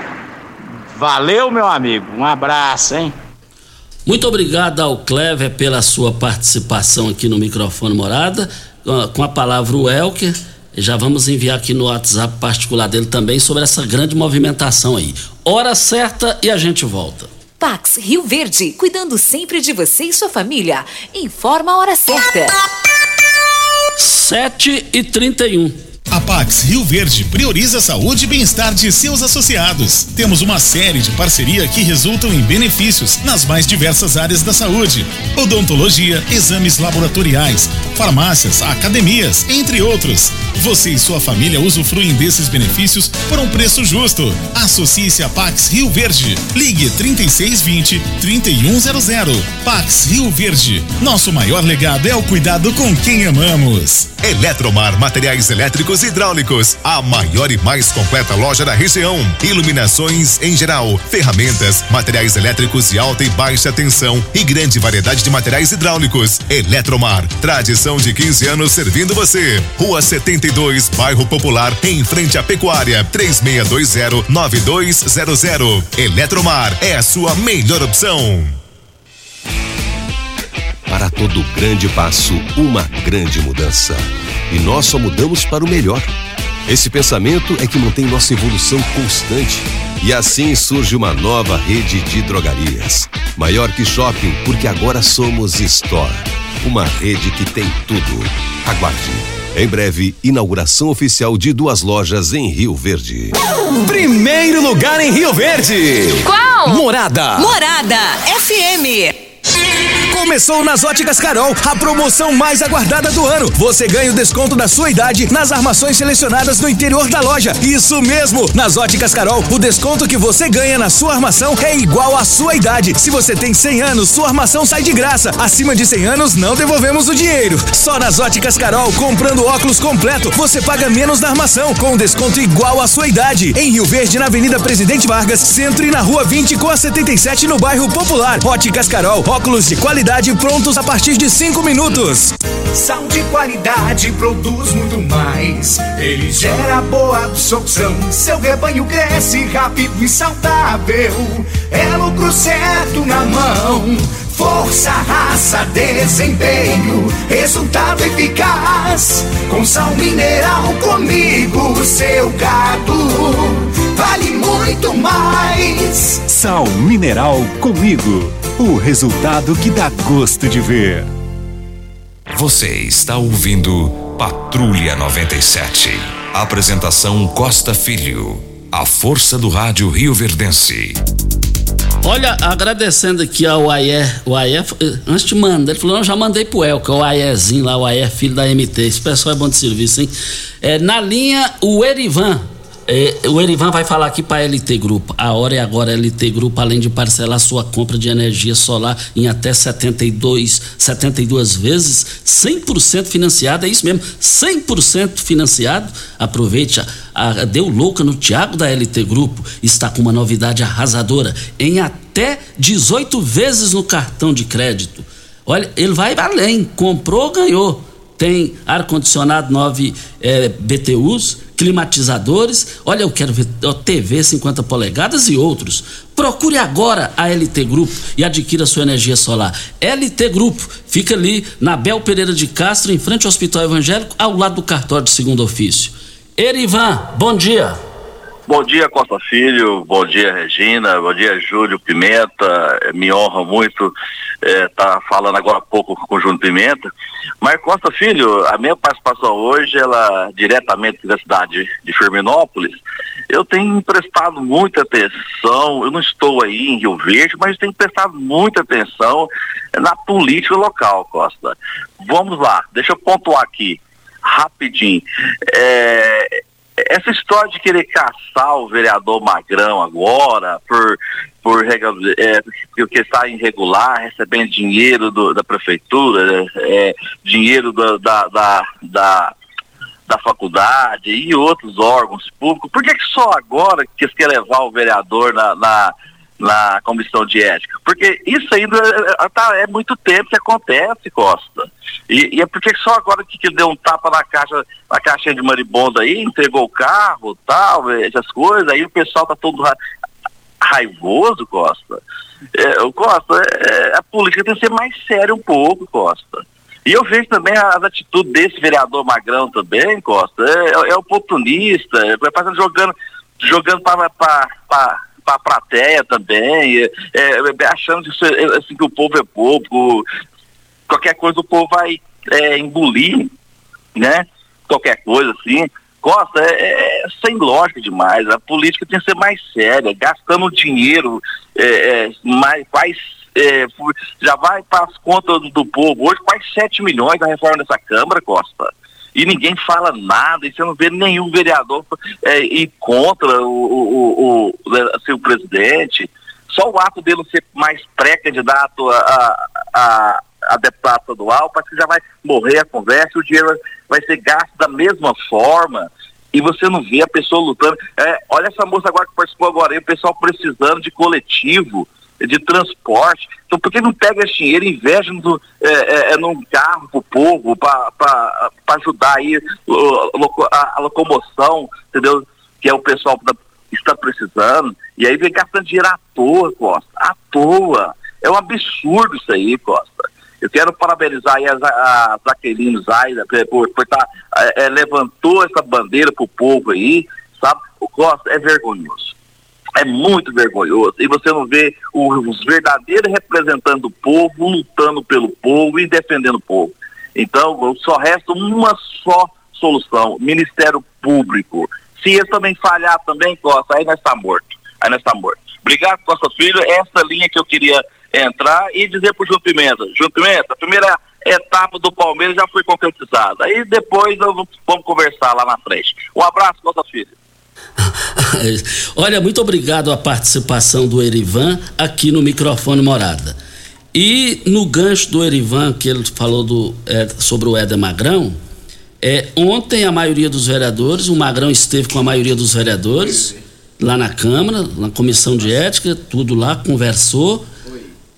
Valeu, meu amigo, um abraço, hein? Muito obrigado ao Clever pela sua participação aqui no microfone Morada. Com a palavra o Elker. Já vamos enviar aqui no WhatsApp particular dele também sobre essa grande movimentação aí. Hora certa e a gente volta. Pax Rio Verde, cuidando sempre de você e sua família. Informa a hora certa. sete e trinta e um. A Pax Rio Verde prioriza a saúde e bem-estar de seus associados. Temos uma série de parcerias que resultam em benefícios nas mais diversas áreas da saúde. Odontologia, exames laboratoriais, farmácias, academias, entre outros. Você e sua família usufruem desses benefícios por um preço justo. Associe-se a Pax Rio Verde. Ligue trinta e seis vinte, trinta e um zero zero. Pax Rio Verde. Nosso maior legado é o cuidado com quem amamos. Eletromar, materiais elétricos hidráulicos, a maior e mais completa loja da região, iluminações em geral, ferramentas, materiais elétricos de alta e baixa tensão e grande variedade de materiais hidráulicos. Eletromar, tradição de quinze anos servindo você. Rua setenta e dois, Bairro Popular, em frente à Pecuária, três seis dois zero, nove dois zero zero. Eletromar é a sua melhor opção. Para todo grande passo, uma grande mudança. E nós só mudamos para o melhor. Esse pensamento é que mantém nossa evolução constante. E assim surge uma nova rede de drogarias. Maior que shopping, porque agora somos Store. Uma rede que tem tudo. Aguarde. Em breve, inauguração oficial de duas lojas em Rio Verde. Primeiro lugar em Rio Verde. Qual? Morada. Morada F M. Começou nas Óticas Carol, a promoção mais aguardada do ano. Você ganha o desconto da sua idade nas armações selecionadas no interior da loja. Isso mesmo! Nas Óticas Carol, o desconto que você ganha na sua armação é igual à sua idade. Se você tem cem anos, sua armação sai de graça. Acima de cem anos, não devolvemos o dinheiro. Só nas Óticas Carol, comprando óculos completo, você paga menos na armação, com desconto igual à sua idade. Em Rio Verde, na Avenida Presidente Vargas, centro e na Rua vinte com a setenta e sete no Bairro Popular. Óticas Carol, óculos de qualidade prontos a partir de cinco minutos. Sal de qualidade produz muito mais. Ele gera boa absorção. Seu rebanho cresce rápido e saudável. É lucro certo na mão. Força, raça, desempenho, resultado eficaz. Com sal mineral comigo, seu gado vale muito mais. Sal mineral comigo, o resultado que dá gosto de ver. Você está ouvindo Patrulha noventa e sete. Apresentação Costa Filho, a força do rádio rioverdense. Olha, agradecendo aqui ao Ayer, o Ayer, antes de mandar, ele falou, não, já mandei pro Elka, o Ayerzinho lá, o Ayer, filho da M T, esse pessoal é bom de serviço, hein? É, na linha, o Erivan, é, o Erivan vai falar aqui para a L T Grupo, a hora é agora. L T Grupo, além de parcelar sua compra de energia solar em até setenta e duas vezes, cem por cento financiado, é isso mesmo, cem por cento financiado, aproveite a deu louca no Thiago da L T Grupo, está com uma novidade arrasadora, em até dezoito vezes no cartão de crédito. Olha, ele vai além, comprou, ganhou. tem ar-condicionado nove é, B T Us, climatizadores, olha, eu quero ver T V cinquenta polegadas e outros. Procure agora a L T Grupo e adquira sua energia solar. L T Grupo fica ali na Bel Pereira de Castro, em frente ao Hospital Evangélico, ao lado do cartório de segundo ofício. Erivan, bom dia. Bom dia, Costa Filho, bom dia, Regina, bom dia, Júnior Pimenta. Me honra muito estar é, tá falando agora há pouco com o Júnior Pimenta. Mas, Costa Filho, a minha participação hoje, ela diretamente da cidade de Firminópolis. Eu tenho prestado muita atenção, eu não estou aí em Rio Verde, mas tenho prestado muita atenção na política local, Costa. Vamos lá, deixa eu pontuar aqui, rapidinho. É... Essa história de querer caçar o vereador Magrão agora, por, por, é, porque está irregular, recebendo dinheiro do, da prefeitura, é, dinheiro da, da, da, da, da faculdade e outros órgãos públicos, por que, que só agora que eles querem levar o vereador na, na, na comissão de ética? Porque isso ainda é, é muito tempo que acontece, Costa. E, e é porque só agora que, que deu um tapa na caixa, na caixinha de maribondo aí, entregou o carro, tal, essas coisas, aí o pessoal tá todo ra- raivoso, Costa. É, o Costa, é, a política tem que ser mais séria um pouco, Costa. E eu vejo também as atitudes desse vereador Magrão também, Costa, é, é oportunista, é, jogando, jogando para... para a plateia também, é, é, achando que, assim, que o povo é pouco, qualquer coisa o povo vai é, engolir, né? Qualquer coisa assim. Costa, é, é sem lógica demais, a política tem que ser mais séria, gastando dinheiro, é, é, mais, mais, é, já vai para as contas do, do povo, hoje quase sete milhões na reforma dessa Câmara, Costa. E ninguém fala nada, e você não vê nenhum vereador é, ir contra o, o, o, o seu presidente. Só o ato dele ser mais pré-candidato a, a, a deputado estadual, parece que já vai morrer a conversa, o dinheiro vai ser gasto da mesma forma, e você não vê a pessoa lutando. É, olha essa moça agora que participou agora, e o pessoal precisando de coletivo, de transporte. Então por que não pega esse dinheiro e investe no, é, é, num carro pro povo, para ajudar aí a, a locomoção, entendeu? Que é o pessoal que está precisando. E aí vem gastando dinheiro à toa, Costa. À toa. É um absurdo isso aí, Costa. Eu quero parabenizar aí a, a Zaqueline Zaida, por estar tá, é, levantou essa bandeira pro povo aí, sabe? O Costa é vergonhoso. É muito vergonhoso, e você não vê os verdadeiros representantes do povo, lutando pelo povo e defendendo o povo. Então, só resta uma só solução, Ministério Público. Se eles também falhar também, Costa, aí nós está morto. Aí nós está morto. Obrigado, Costa Filho. Essa linha que eu queria entrar e dizer para o Júnior Pimenta. Júnior Pimenta, a primeira etapa do Palmeiras já foi concretizada. Aí depois nós vamos conversar lá na frente. Um abraço, Costa Filho. Olha, muito obrigado a participação do Erivan aqui no microfone Morada. E no gancho do Erivan, que ele falou do, é, sobre o Eder Magrão, é, ontem a maioria dos vereadores, o Magrão esteve com a maioria dos vereadores lá na Câmara, na Comissão de Ética, tudo lá, conversou,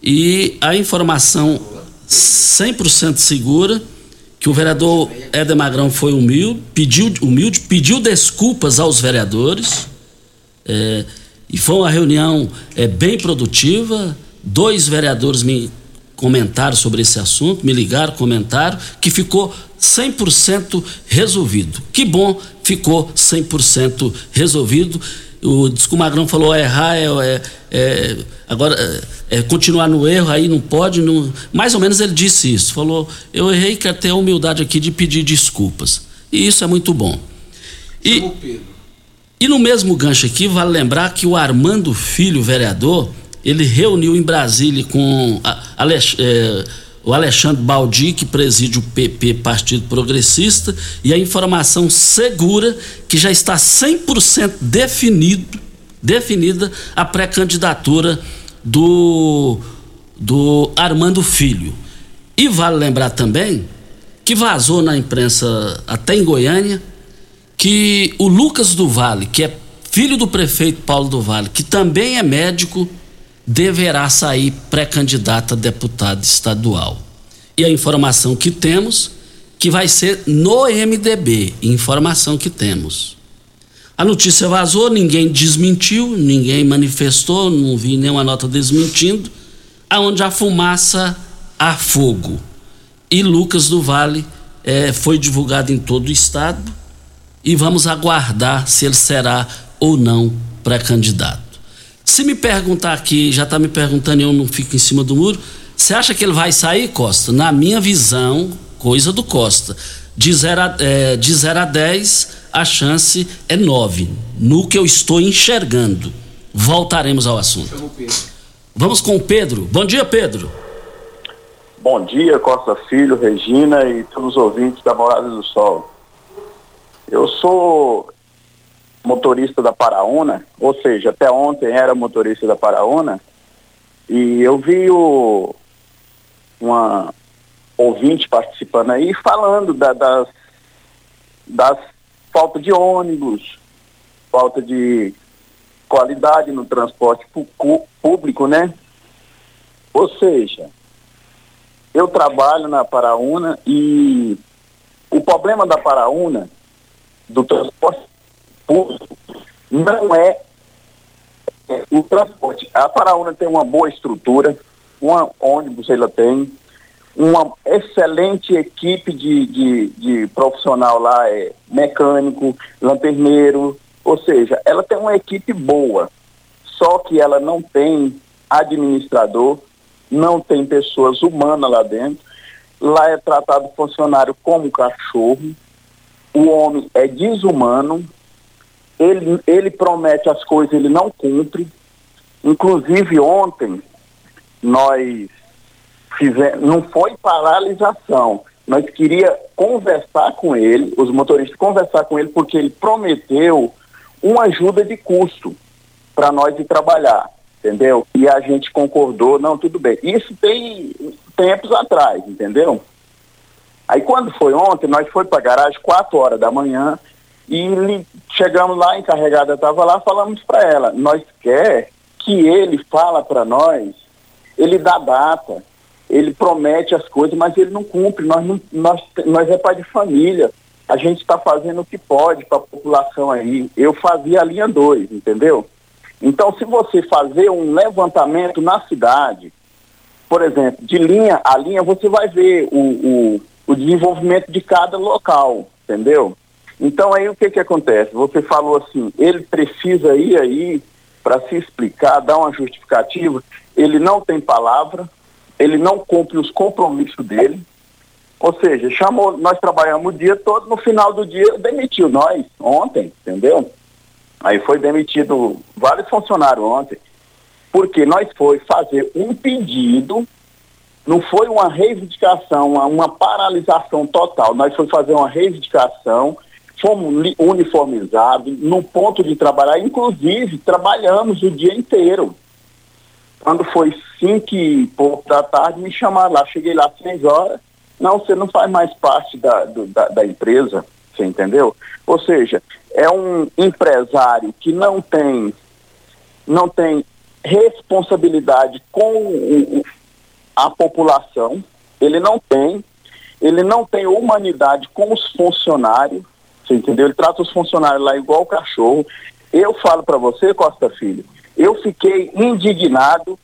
e a informação cem por cento segura que o vereador Eder Magrão foi humilde, pediu, humilde, pediu desculpas aos vereadores, é, e foi uma reunião é, bem produtiva. Dois vereadores me comentaram sobre esse assunto, me ligaram, comentaram, que ficou cem por cento resolvido. Que bom, ficou cem por cento resolvido. O, diz que o Magrão falou, é errar, é, é, é agora é, é, continuar no erro, aí não pode, não, mais ou menos ele disse isso, falou, eu errei, quero ter a humildade aqui de pedir desculpas, e isso é muito bom. E, e no mesmo gancho aqui, vale lembrar que o Armando Filho, vereador, ele reuniu em Brasília com a, a, é, o Alexandre Baldi, que preside o P P, Partido Progressista, e a informação segura que já está cem por cento definido, definida a pré-candidatura do, do Armando Filho. E vale lembrar também que vazou na imprensa, até em Goiânia, que o Lucas do Vale, que é filho do prefeito Paulo do Vale, que também é médico, deverá sair pré-candidata a deputado estadual. E a informação que temos que vai ser no M D B, informação que temos. A notícia vazou, ninguém desmentiu, ninguém manifestou, não vi nenhuma nota desmentindo, aonde a fumaça há fogo. E Lucas do Vale eh, foi divulgado em todo o estado e vamos aguardar se ele será ou não pré-candidato. Se me perguntar aqui, já está me perguntando e eu não fico em cima do muro, você acha que ele vai sair, Costa? Na minha visão, coisa do Costa, de zero a dez, a chance é nove, no que eu estou enxergando. Voltaremos ao assunto. Vamos com o Pedro. Bom dia, Pedro. Bom dia, Costa Filho, Regina e todos os ouvintes da Morada do Sol. Eu sou motorista da Paraúna, ou seja, até ontem era motorista da Paraúna, e eu vi o, uma ouvinte participando aí falando da, das, das falta de ônibus, falta de qualidade no transporte público, né? Ou seja, eu trabalho na Paraúna e o problema da Paraúna, do transporte público, não é o transporte. A Paraúna tem uma boa estrutura, um ônibus ela tem, uma excelente equipe de, de, de profissional lá, é mecânico, lanterneiro, ou seja, ela tem uma equipe boa, só que ela não tem administrador, não tem pessoas humanas lá dentro, lá é tratado o funcionário como cachorro, o homem é desumano, ele, ele promete as coisas, ele não cumpre. Inclusive ontem nós fizemos, não foi paralisação, nós queria conversar com ele, os motoristas conversar com ele, porque ele prometeu uma ajuda de custo para nós ir trabalhar, entendeu? E a gente concordou, não, tudo bem. Isso tem tempos atrás, entendeu? Aí quando foi ontem, nós fomos para a garagem quatro horas da manhã e chegamos lá, a encarregada estava lá, falamos para ela, nós quer que ele fala para nós, ele dá data, ele promete as coisas, mas ele não cumpre, nós, não, nós, nós é pai de família, a gente está fazendo o que pode para a população aí. Eu fazia a linha dois, entendeu? Então se você fazer um levantamento na cidade, por exemplo, de linha a linha, você vai ver o, o o desenvolvimento de cada local, entendeu? Então aí o que que acontece? Você falou assim, ele precisa ir aí para se explicar, dar uma justificativa, ele não tem palavra, ele não cumpre os compromissos dele, ou seja, chamou, nós trabalhamos o dia todo, no final do dia demitiu nós ontem, entendeu? Aí foi demitido vários funcionários ontem, porque nós foi fazer um pedido. Não foi uma reivindicação, uma paralisação total. Nós fomos fazer uma reivindicação, fomos uniformizados, no ponto de trabalhar, inclusive trabalhamos o dia inteiro. Quando foi cinco e pouco da tarde, me chamaram lá, cheguei lá às seis horas, não, você não faz mais parte da, do, da, da empresa, você entendeu? Ou seja, é um empresário que não tem, não tem responsabilidade com o a população, ele não tem, ele não tem humanidade com os funcionários, você entendeu? Ele trata os funcionários lá igual o cachorro. Eu falo para você, Costa Filho, eu fiquei indignado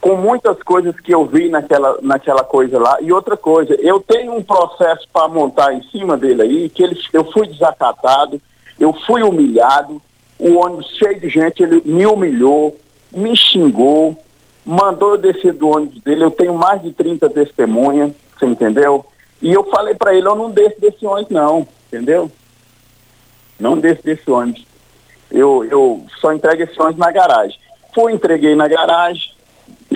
com muitas coisas que eu vi naquela, naquela coisa lá. E outra coisa, eu tenho um processo para montar em cima dele aí, que ele, eu fui desacatado, eu fui humilhado, o ônibus cheio de gente, ele me humilhou, me xingou, mandou eu descer do ônibus dele, eu tenho mais de trinta testemunhas, você entendeu? E eu falei para ele, eu não desço desse ônibus não, entendeu? Não desço desse ônibus. Eu, eu só entrego esse ônibus na garagem. Fui, entreguei na garagem,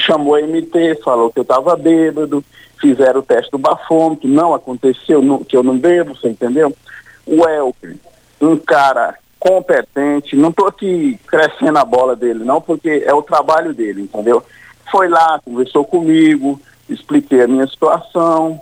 chamou a M T, falou que eu estava bêbado, fizeram o teste do bafômetro, não aconteceu, não, que eu não bebo, você entendeu? O Elker, um cara competente, não estou aqui crescendo a bola dele não, porque é o trabalho dele, entendeu? Foi lá, conversou comigo, expliquei a minha situação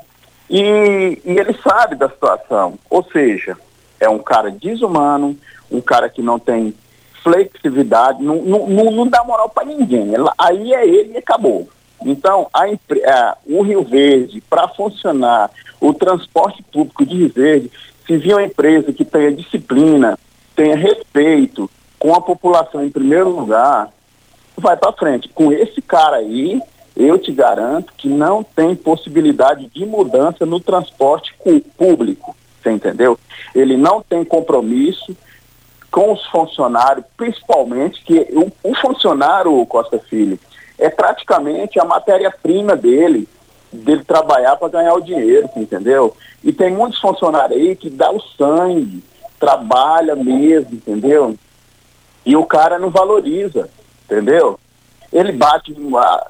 e, e ele sabe da situação, ou seja, é um cara desumano, um cara que não tem flexibilidade, não, não, não, não dá moral para ninguém, aí é ele e acabou, Então, a, a, o Rio Verde, para funcionar o transporte público de Rio Verde, se vir uma empresa que tenha disciplina, tenha respeito com a população em primeiro lugar, vai para frente. Com esse cara aí, eu te garanto que não tem possibilidade de mudança no transporte público, você entendeu? Ele não tem compromisso com os funcionários, principalmente, que o, o funcionário, Costa Filho, é praticamente a matéria-prima dele, dele trabalhar para ganhar o dinheiro, entendeu? E tem muitos funcionários aí que dá o sangue, trabalha mesmo, entendeu? E o cara não valoriza, entendeu? Ele bate,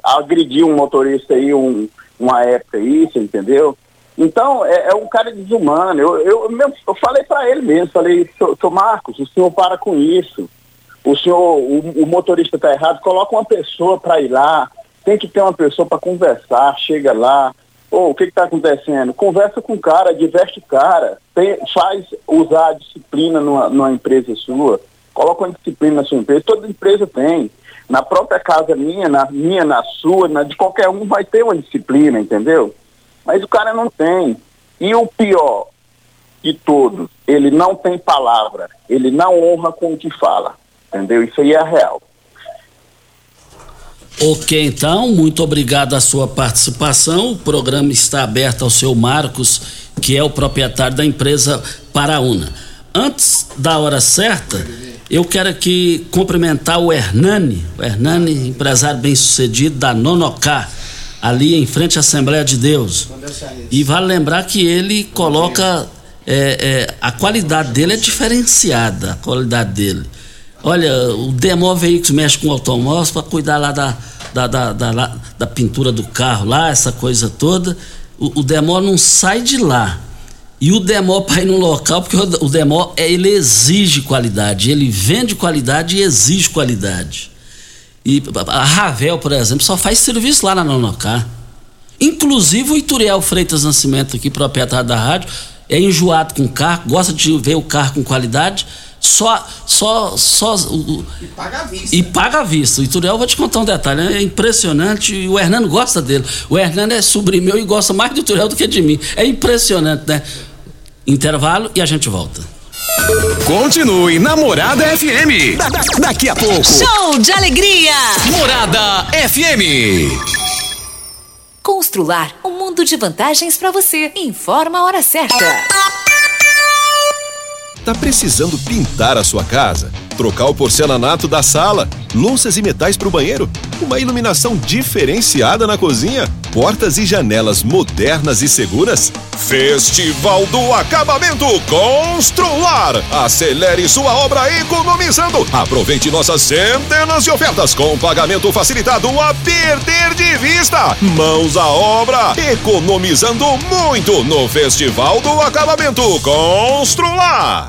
agrediu um motorista aí, um, uma época aí, você entendeu? Então, é, é um cara desumano. Eu, eu, mesmo, eu falei para ele mesmo, falei, seu Marcos, o senhor para com isso. O senhor, o, o motorista está errado, coloca uma pessoa para ir lá, tem que ter uma pessoa para conversar, chega lá, ou oh, o que está acontecendo? Conversa com o cara, diverte o cara, tem, faz usar a disciplina numa, numa empresa sua, coloca uma disciplina na sua empresa, toda empresa tem. Na própria casa minha, na minha, na sua, na de qualquer um vai ter uma disciplina, entendeu? Mas o cara não tem. E o pior de todos, ele não tem palavra, ele não honra com o que fala. Entendeu? Isso aí é real. Ok, então, muito obrigado a sua participação. O programa está aberto ao seu Marcos, que é o proprietário da empresa Paraúna. Antes da hora certa, eu quero aqui cumprimentar o Hernani, o Hernani, empresário bem-sucedido da Nonocá, ali em frente à Assembleia de Deus. E vale lembrar que ele coloca, é, é, a qualidade dele é diferenciada, a qualidade dele. Olha, o Demó Veículos mexe com o automóvel para cuidar lá da, da, da, da, da, da pintura do carro lá, essa coisa toda. O, o Demó não sai de lá. E o Demó para ir no local, porque o, o Demó, é, ele exige qualidade. Ele vende qualidade e exige qualidade. E a Ravel, por exemplo, só faz serviço lá na Nonocá. Inclusive o Ituriel Freitas Nascimento aqui, proprietário da rádio, é enjoado com o carro, gosta de ver o carro com qualidade. Só, só, só... E paga a vista. E paga a vista. O Ituriel, vou te contar um detalhe, né? É impressionante, e o Hernando gosta dele. O Hernando é sobrinho meu e gosta mais do Ituriel do que de mim. É impressionante, né? Intervalo e a gente volta. Continue na Morada F M. Da, da, daqui a pouco. Show de alegria! Morada F M. Constrular um mundo de vantagens para você. Informa a hora certa. Tá precisando pintar a sua casa? Trocar o porcelanato da sala? Louças e metais para o banheiro? Uma iluminação diferenciada na cozinha? Portas e janelas modernas e seguras? Festival do Acabamento Constrular! Acelere sua obra economizando! Aproveite nossas centenas de ofertas com pagamento facilitado a perder de vista! Mãos à obra! Economizando muito no Festival do Acabamento Constrular!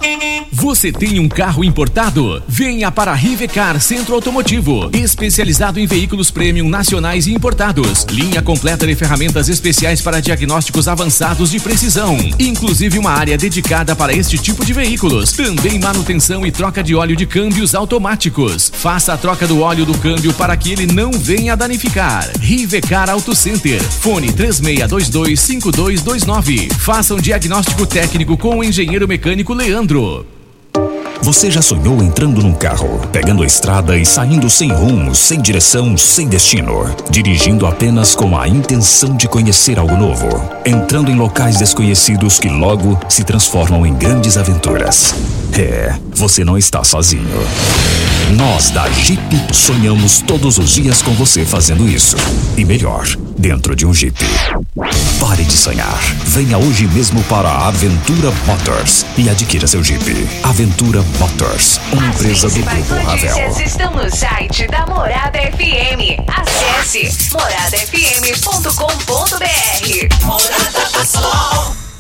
Você tem um carro importado? Venha para a Rivecar Centro Automotivo, especializado em veículos premium nacionais e importados. Linha completa de ferramentas especiais para diagnósticos avançados de precisão, inclusive uma área dedicada para este tipo de veículos. Também manutenção e troca de óleo de câmbios automáticos. Faça a troca do óleo do câmbio para que ele não venha a danificar. Rivecar Auto Center, fone três seis dois dois, cinco dois dois nove. Faça um diagnóstico técnico com o engenheiro mecânico Leandro. Você já sonhou entrando num carro, pegando a estrada e saindo sem rumo, sem direção, sem destino, dirigindo apenas com a intenção de conhecer algo novo, entrando em locais desconhecidos que logo se transformam em grandes aventuras? É, você não está sozinho. Nós da Jeep sonhamos todos os dias com você fazendo isso. E melhor, dentro de um Jeep. Pare de sonhar. Venha hoje mesmo para a Aventura Motors e adquira seu Jeep. Aventura Motors, uma As empresa do Grupo Ravel. As notícias estão no site da Morada F M. Acesse morada f m ponto com ponto b r. Morada Pessoal.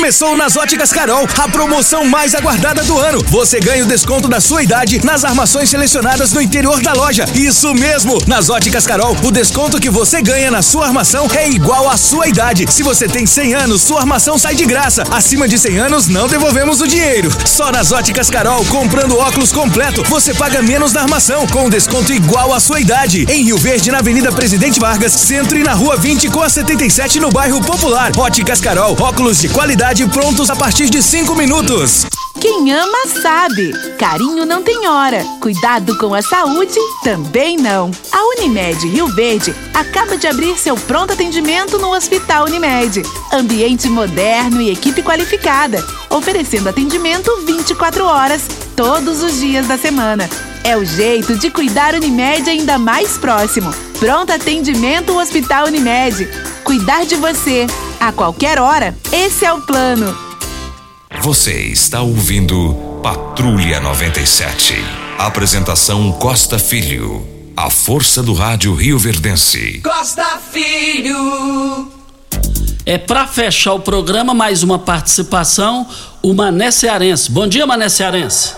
Começou nas Óticas Carol, a promoção mais aguardada do ano. Você ganha o desconto da sua idade nas armações selecionadas no interior da loja. Isso mesmo! Nas Óticas Carol, o desconto que você ganha na sua armação é igual à sua idade. Se você tem cem anos, sua armação sai de graça. Acima de cem anos, não devolvemos o dinheiro. Só nas Óticas Carol, comprando óculos completo, você paga menos na armação, com desconto igual à sua idade. Em Rio Verde, na Avenida Presidente Vargas, Centro e na Rua vinte com a setenta e sete, no Bairro Popular. Óticas Carol, óculos de qualidade prontos a partir de cinco minutos. Quem ama sabe, carinho não tem hora, cuidado com a saúde também não. A Unimed Rio Verde acaba de abrir seu pronto atendimento no Hospital Unimed. Ambiente moderno e equipe qualificada, oferecendo atendimento vinte e quatro horas, todos os dias da semana. É o jeito de cuidar Unimed ainda mais próximo. Pronto atendimento Hospital Unimed. Cuidar de você. A qualquer hora, esse é o plano. Você está ouvindo Patrulha noventa e sete. Apresentação Costa Filho. A força do rádio rioverdense. Costa Filho. É pra fechar o programa, mais uma participação, o Mané Cearense. Bom dia, Mané Cearense.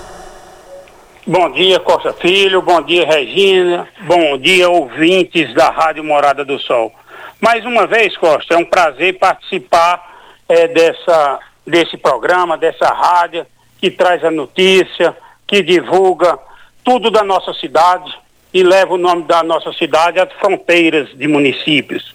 Bom dia, Costa Filho. Bom dia, Regina. Bom dia, ouvintes da Rádio Morada do Sol. Mais uma vez, Costa, é um prazer participar é, dessa, desse programa, dessa rádio, que traz a notícia, que divulga tudo da nossa cidade e leva o nome da nossa cidade às fronteiras de municípios.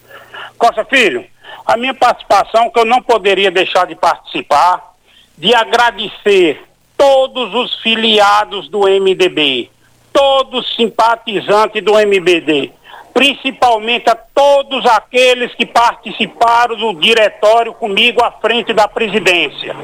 Costa Filho, a minha participação, que eu não poderia deixar de participar, de agradecer todos os filiados do M D B, todos simpatizantes do M B D, principalmente a todos aqueles que participaram do diretório comigo à frente da presidência.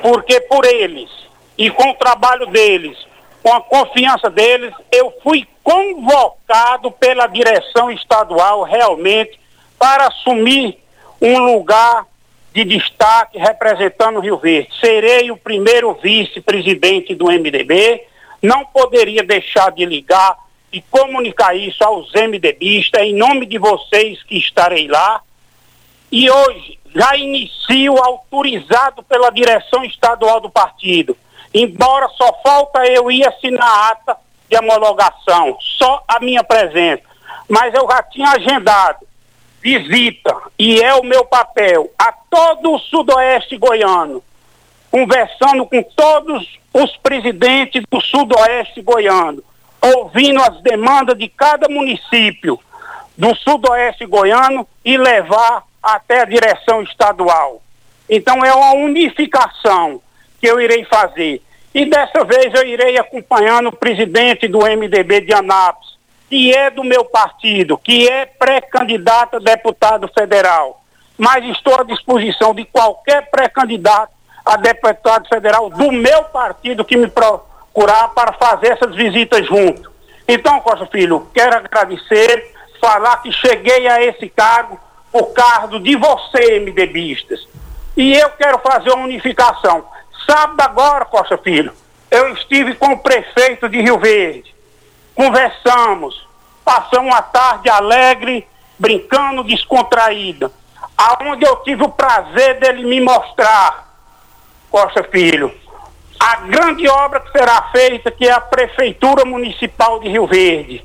Porque por eles, e com o trabalho deles, com a confiança deles, eu fui convocado pela direção estadual realmente para assumir um lugar de destaque representando o Rio Verde. Serei o primeiro vice-presidente do M D B, não poderia deixar de ligar e comunicar isso aos MDBistas, em nome de vocês que estarei lá. E hoje já inicio autorizado pela direção estadual do partido, embora só falta eu ir assinar a ata de homologação, só a minha presença. Mas eu já tinha agendado visita, e é o meu papel, a todo o sudoeste goiano, conversando com todos os presidentes do sudoeste goiano, ouvindo as demandas de cada município do sudoeste goiano e levar até a direção estadual. Então é uma unificação que eu irei fazer. E dessa vez eu irei acompanhando o presidente do M D B de Anápolis, que é do meu partido, que é pré-candidato a deputado federal. Mas estou à disposição de qualquer pré-candidato a deputado federal do meu partido que me pro curar para fazer essas visitas junto. Então, Costa Filho, quero agradecer, falar que cheguei a esse cargo por causa de você, MDBistas. E eu quero fazer uma unificação. Sábado agora, Costa Filho, eu estive com o prefeito de Rio Verde. Conversamos, passamos uma tarde alegre, brincando, descontraída, aonde eu tive o prazer dele me mostrar, Costa Filho, a grande obra que será feita, que é a Prefeitura Municipal de Rio Verde.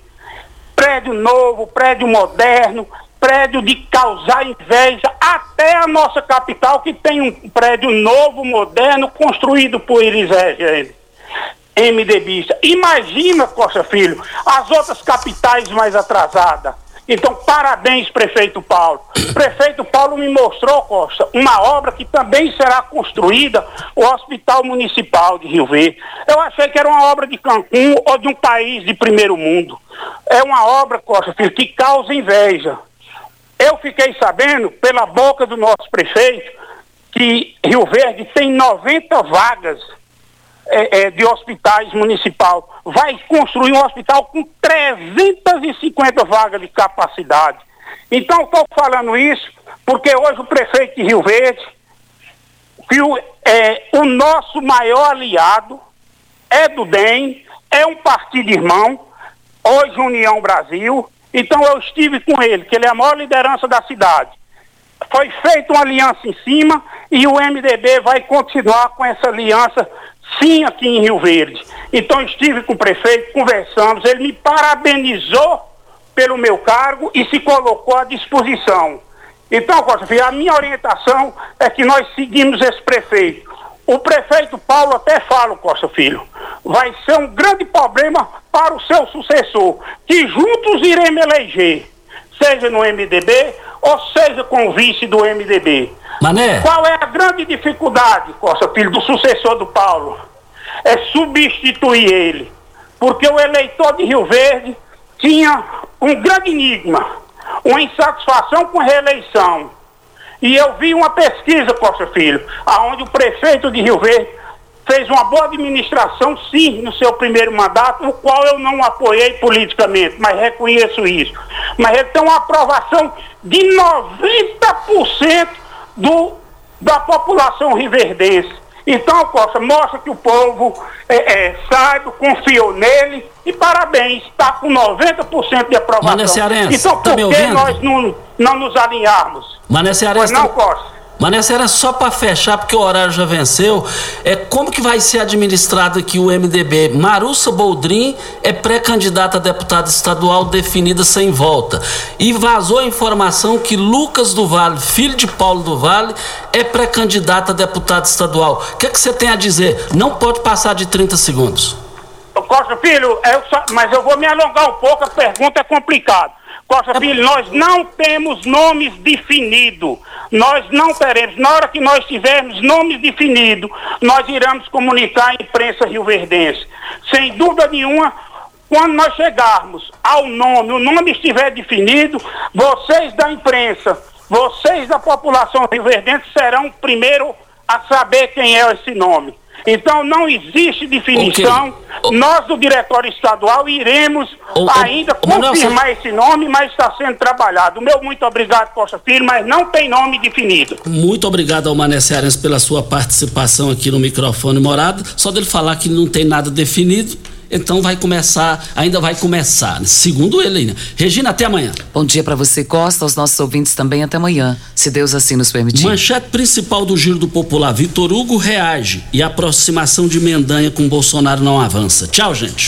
Prédio novo, prédio moderno, prédio de causar inveja até a nossa capital, que tem um prédio novo, moderno, construído por Elis Regina, MDBista. Imagina, Costa Filho, as outras capitais mais atrasadas. Então, parabéns, prefeito Paulo. Prefeito Paulo me mostrou, Costa, uma obra que também será construída, o Hospital Municipal de Rio Verde. Eu achei que era uma obra de Cancún ou de um país de primeiro mundo. É uma obra, Costa, que causa inveja. Eu fiquei sabendo, pela boca do nosso prefeito, que Rio Verde tem noventa vagas é, é, de hospitais municipais. Vai construir um hospital com trezentas e cinquenta vagas de capacidade. Então, estou falando isso porque hoje o prefeito de Rio Verde, que o, é, o nosso maior aliado é do D E M, é um partido irmão, hoje União Brasil, Então eu estive com ele, que ele é a maior liderança da cidade. Foi feita uma aliança em cima e o M D B vai continuar com essa aliança, sim, aqui em Rio Verde. Então estive com o prefeito, conversamos, ele me parabenizou pelo meu cargo e se colocou à disposição. Então, Costa Filho, a minha orientação é que nós seguimos esse prefeito. O prefeito Paulo até fala, Costa Filho, vai ser um grande problema para o seu sucessor, que juntos iremos eleger, seja no M D B ou seja com o vice do M D B. Mané. Qual é a grande dificuldade, Costa Filho, do sucessor do Paulo? É substituir ele, porque o eleitor de Rio Verde tinha um grande enigma, uma insatisfação com a reeleição. E eu vi uma pesquisa, Costa Filho, onde o prefeito de Rio Verde fez uma boa administração, sim, no seu primeiro mandato, o qual eu não apoiei politicamente, mas reconheço isso. Mas ele tem uma aprovação de noventa por cento do, da população riverdense. Então, Costa, mostra que o povo é, é, saiba, confiou nele e parabéns, está com noventa por cento de aprovação. Mané Cearense, então, por tá me ouvindo? Que nós não, não nos alinharmos? Mané Cearense, pois não, Costa? Mané, era só para fechar, porque o horário já venceu, é, como que vai ser administrado aqui o M D B? Marussa Boldrin é pré-candidata a deputada estadual definida sem volta. E vazou a informação que Lucas do Vale, filho de Paulo do Vale, é pré-candidato a deputado estadual. O que é que você tem a dizer? Não pode passar de trinta segundos. Costa Filho, eu só, mas eu vou me alongar um pouco, a pergunta é complicada. Costa Filho, nós não temos nomes definidos, nós não teremos, na hora que nós tivermos nomes definidos, nós iremos comunicar à imprensa rioverdense. Sem dúvida nenhuma, quando nós chegarmos ao nome, o nome estiver definido, vocês da imprensa, vocês da população rioverdense serão o primeiro a saber quem é esse nome. Então não existe definição, okay. Nós do Diretório Estadual iremos o, ainda o, confirmar Manuel, esse nome, mas está sendo trabalhado. O meu muito obrigado, Costa Filho, mas não tem nome definido. Muito obrigado ao Mané Cearense pela sua participação aqui no microfone Morada, só dele falar que não tem nada definido. Então vai começar, ainda vai começar, segundo ele, né? Regina, até amanhã. Bom dia para você, Costa, aos nossos ouvintes também, até amanhã, se Deus assim nos permitir. Manchete principal do Giro do Popular, Vitor Hugo reage e a aproximação de Mendanha com Bolsonaro não avança. Tchau, gente.